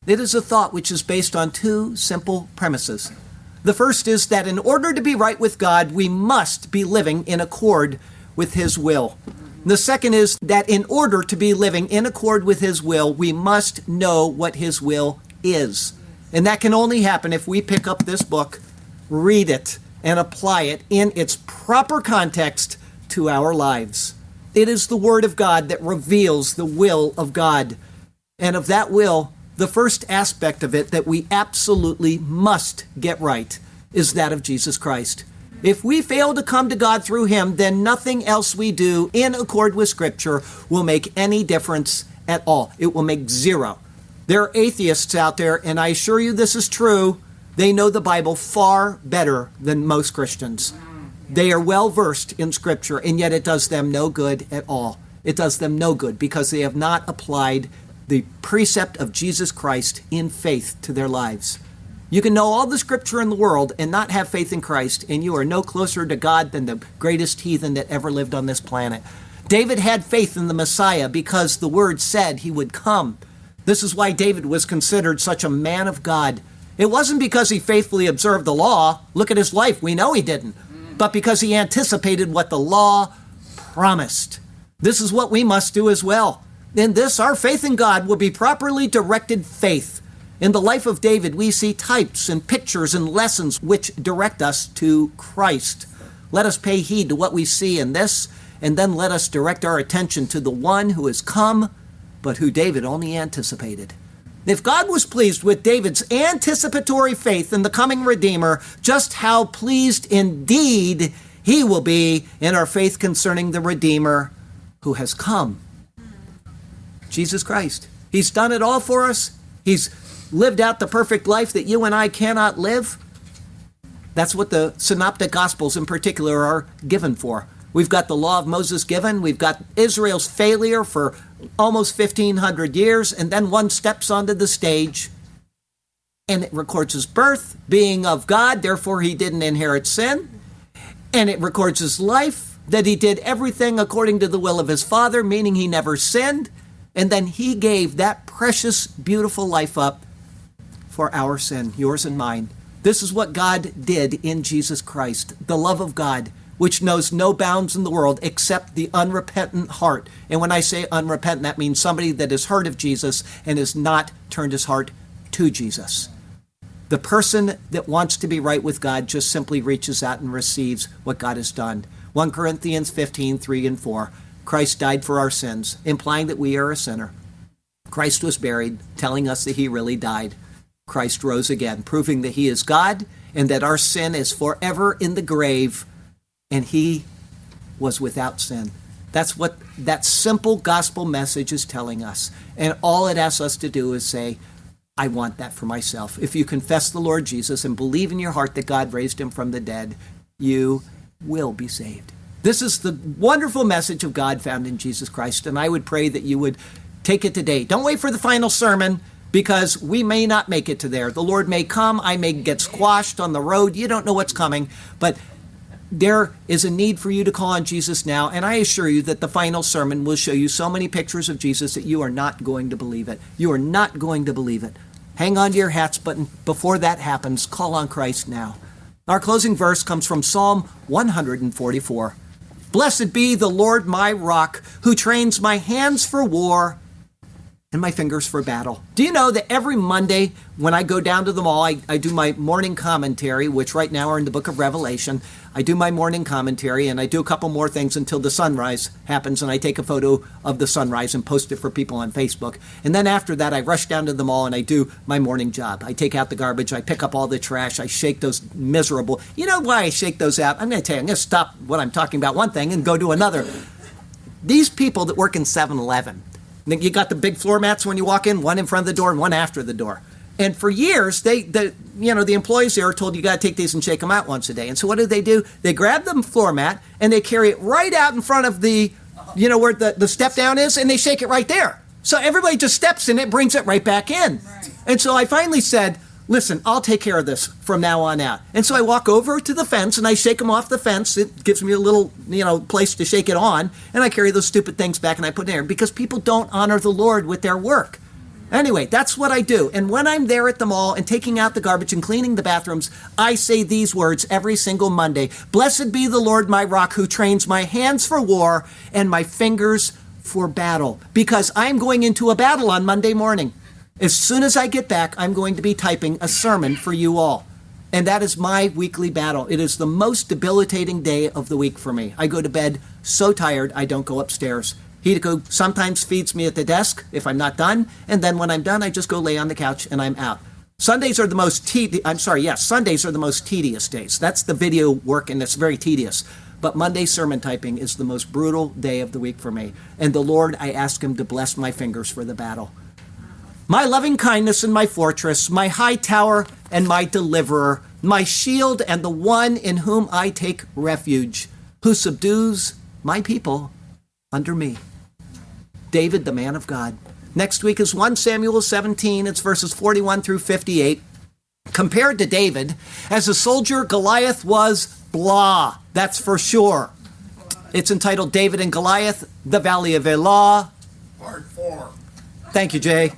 It is a thought which is based on 2 simple premises. The first is that in order to be right with God, we must be living in accord with His will. The second is that in order to be living in accord with His will, we must know what His will is. And that can only happen if we pick up this book, read it, and apply it in its proper context to our lives. It is the Word of God that reveals the will of God. And of that will, the first aspect of it that we absolutely must get right is that of Jesus Christ. If we fail to come to God through Him, then nothing else we do in accord with Scripture will make any difference at all. It will make zero. There are atheists out there, and I assure you this is true, they know the Bible far better than most Christians. They are well versed in Scripture, and yet it does them no good at all. It does them no good because they have not applied the precept of Jesus Christ in faith to their lives. You can know all the Scripture in the world and not have faith in Christ, and you are no closer to God than the greatest heathen that ever lived on this planet. David had faith in the Messiah because the Word said he would come. This is why David was considered such a man of God. It wasn't because he faithfully observed the law. Look at his life. We know he didn't. But because he anticipated what the law promised. This is what we must do as well. In this, our faith in God will be properly directed faith. In the life of David, we see types and pictures and lessons which direct us to Christ. Let us pay heed to what we see in this, and then let us direct our attention to the one who has come, but who David only anticipated. If God was pleased with David's anticipatory faith in the coming Redeemer, just how pleased indeed he will be in our faith concerning the Redeemer who has come, Jesus Christ. He's done it all for us. He's lived out the perfect life that you and I cannot live. That's what the Synoptic Gospels in particular are given for. We've got the law of Moses given. We've got Israel's failure for almost 1,500 years, and then one steps onto the stage, and it records his birth, being of God, therefore he didn't inherit sin, and it records his life, that he did everything according to the will of his Father, meaning he never sinned, and then he gave that precious, beautiful life up for our sin, yours and mine. This is what God did in Jesus Christ, the love of God, which knows no bounds in the world except the unrepentant heart. And when I say unrepentant, that means somebody that has heard of Jesus and has not turned his heart to Jesus. The person that wants to be right with God just simply reaches out and receives what God has done. 1 Corinthians 15, 3 and 4. Christ died for our sins, implying that we are a sinner. Christ was buried, telling us that he really died. Christ rose again, proving that he is God and that our sin is forever in the grave. And he was without sin. That's what that simple gospel message is telling us. And all it asks us to do is say, I want that for myself. If you confess the Lord Jesus and believe in your heart that God raised him from the dead, you will be saved. This is the wonderful message of God found in Jesus Christ. And I would pray that you would take it today. Don't wait for the final sermon, because we may not make it to there. The Lord may come. I may get squashed on the road. You don't know what's coming. But there is a need for you to call on Jesus now, and I assure you that the final sermon will show you so many pictures of Jesus that you are not going to believe it. You are not going to believe it. Hang on to your hats, but before that happens, call on Christ now. Our closing verse comes from Psalm 144. Blessed be the Lord my rock, who trains my hands for war and my fingers for battle. Do you know that every Monday when I go down to the mall, I do my morning commentary, which right now are in the book of Revelation. I do my morning commentary, and I do a couple more things until the sunrise happens, and I take a photo of the sunrise and post it for people on Facebook. And then after that, I rush down to the mall, and I do my morning job. I take out the garbage. I pick up all the trash. I shake those miserable. You know why I shake those out? I'm going to tell you, I'm going to stop what I'm talking about one thing and go to another. These people that work in 7-Eleven, you got the big floor mats when you walk in, one in front of the door and one after the door. And for years, the employees there are told you got to take these and shake them out once a day. And so what do? They grab the floor mat and they carry it right out in front of the, where the step down is, and they shake it right there. So everybody just steps in it, brings it right back in. Right. And so I finally said, listen, I'll take care of this from now on out. And so I walk over to the fence and I shake them off the fence. It gives me a little, place to shake it on. And I carry those stupid things back and I put it in there because people don't honor the Lord with their work. Anyway, that's what I do. And when I'm there at the mall and taking out the garbage and cleaning the bathrooms, I say these words every single Monday. Blessed be the Lord, my rock, who trains my hands for war and my fingers for battle. Because I'm going into a battle on Monday morning. As soon as I get back, I'm going to be typing a sermon for you all. And that is my weekly battle. It is the most debilitating day of the week for me. I go to bed so tired, I don't go upstairs. Hidako sometimes feeds me at the desk if I'm not done. And then when I'm done, I just go lay on the couch and I'm out. Sundays are the most tedious days. That's the video work, and it's very tedious. But Monday sermon typing is the most brutal day of the week for me. And the Lord, I ask him to bless my fingers for the battle. My loving kindness and my fortress, my high tower and my deliverer, my shield and the one in whom I take refuge, who subdues my people under me. David, the man of God. Next week is 1 Samuel 17. It's verses 41 through 58. Compared to David, as a soldier, Goliath was blah. That's for sure. It's entitled David and Goliath, the Valley of Elah. Part 4. Thank you, Jay.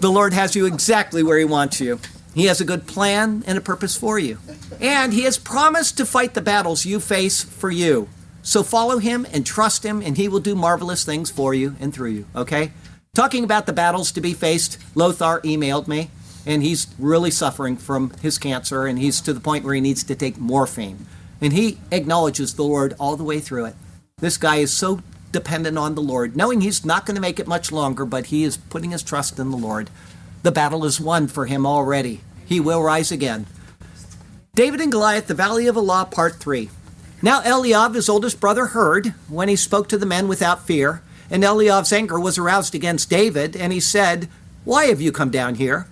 The Lord has you exactly where he wants you. He has a good plan and a purpose for you. And he has promised to fight the battles you face for you. So follow him and trust him, and he will do marvelous things for you and through you, okay? Talking about the battles to be faced, Lothar emailed me, and he's really suffering from his cancer, and he's to the point where he needs to take morphine. And he acknowledges the Lord all the way through it. This guy is so dependent on the Lord, knowing he's not going to make it much longer, but he is putting his trust in the Lord. The battle is won for him already. He will rise again. David and Goliath, the Valley of Elah, Part 3. Now Eliab, his oldest brother, heard when he spoke to the men without fear, and Eliab's anger was aroused against David, and he said, "Why have you come down here?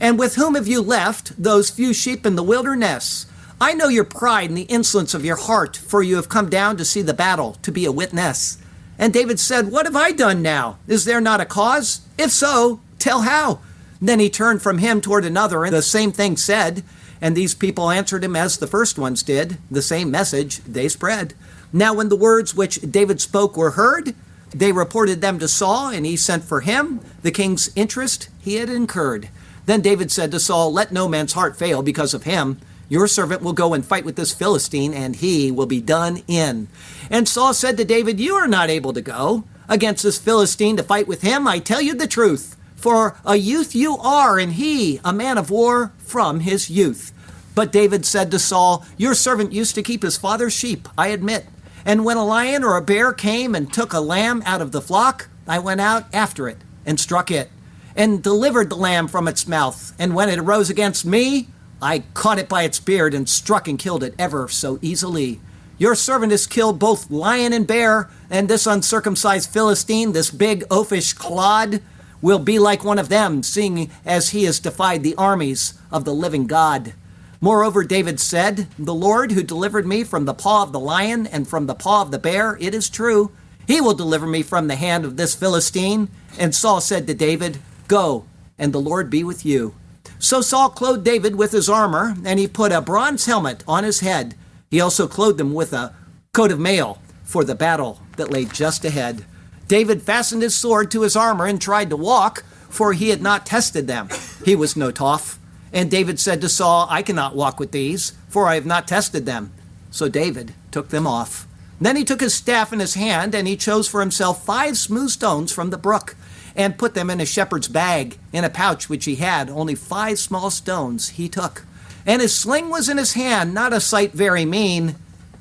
And with whom have you left those few sheep in the wilderness? I know your pride and the insolence of your heart, for you have come down to see the battle, to be a witness." And David said, "What have I done now? Is there not a cause? If so, tell how." Then he turned from him toward another, and the same thing said. And these people answered him as the first ones did. The same message they spread. Now when the words which David spoke were heard, they reported them to Saul, and he sent for him, the king's interest he had incurred. Then David said to Saul, "Let no man's heart fail because of him. Your servant will go and fight with this Philistine, and he will be done in." And Saul said to David, "You are not able to go against this Philistine to fight with him. I tell you the truth. For a youth you are, and he, a man of war, from his youth." But David said to Saul, "Your servant used to keep his father's sheep, I admit. And when a lion or a bear came and took a lamb out of the flock, I went out after it and struck it, and delivered the lamb from its mouth. And when it arose against me, I caught it by its beard and struck and killed it ever so easily. Your servant has killed both lion and bear, and this uncircumcised Philistine, this big oafish clod, will be like one of them, seeing as he has defied the armies of the living God." Moreover, David said, "The Lord who delivered me from the paw of the lion and from the paw of the bear, it is true, he will deliver me from the hand of this Philistine." And Saul said to David, "Go, and the Lord be with you." So Saul clothed David with his armor, and he put a bronze helmet on his head. He also clothed him with a coat of mail for the battle that lay just ahead. David fastened his sword to his armor and tried to walk, for he had not tested them. He was no tough. And David said to Saul, "I cannot walk with these, for I have not tested them." So David took them off. Then he took his staff in his hand, and he chose for himself 5 smooth stones from the brook, and put them in a shepherd's bag, in a pouch which he had. Only 5 small stones he took. And his sling was in his hand, not a sight very mean.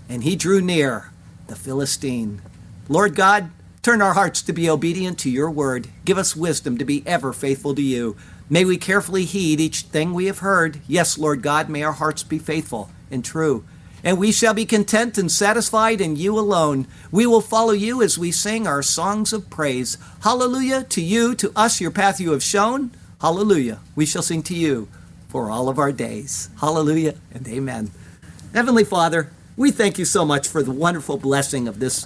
And he drew near the Philistine. Lord God, turn our hearts to be obedient to your word. Give us wisdom to be ever faithful to you. May we carefully heed each thing we have heard. Yes, Lord God, may our hearts be faithful and true. And we shall be content and satisfied in you alone. We will follow you as we sing our songs of praise. Hallelujah to you, to us, your path you have shown. Hallelujah. We shall sing to you for all of our days. Hallelujah and amen. Heavenly Father, we thank you so much for the wonderful blessing of this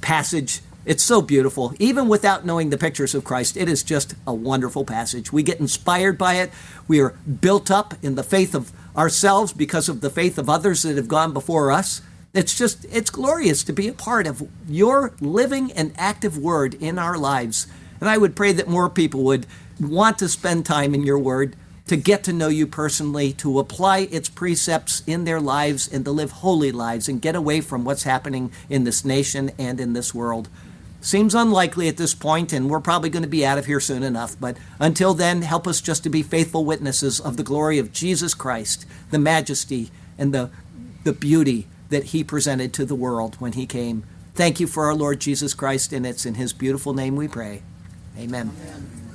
passage. It's so beautiful. Even without knowing the pictures of Christ, it is just a wonderful passage. We get inspired by it. We are built up in the faith of ourselves because of the faith of others that have gone before us. It's glorious to be a part of your living and active word in our lives. And I would pray that more people would want to spend time in your word, to get to know you personally, to apply its precepts in their lives, and to live holy lives and get away from what's happening in this nation and in this world. Seems unlikely at this point, and we're probably going to be out of here soon enough. But until then, help us just to be faithful witnesses of the glory of Jesus Christ, the majesty and the beauty that he presented to the world when he came. Thank you for our Lord Jesus Christ, and it's in his beautiful name we pray. Amen. Amen.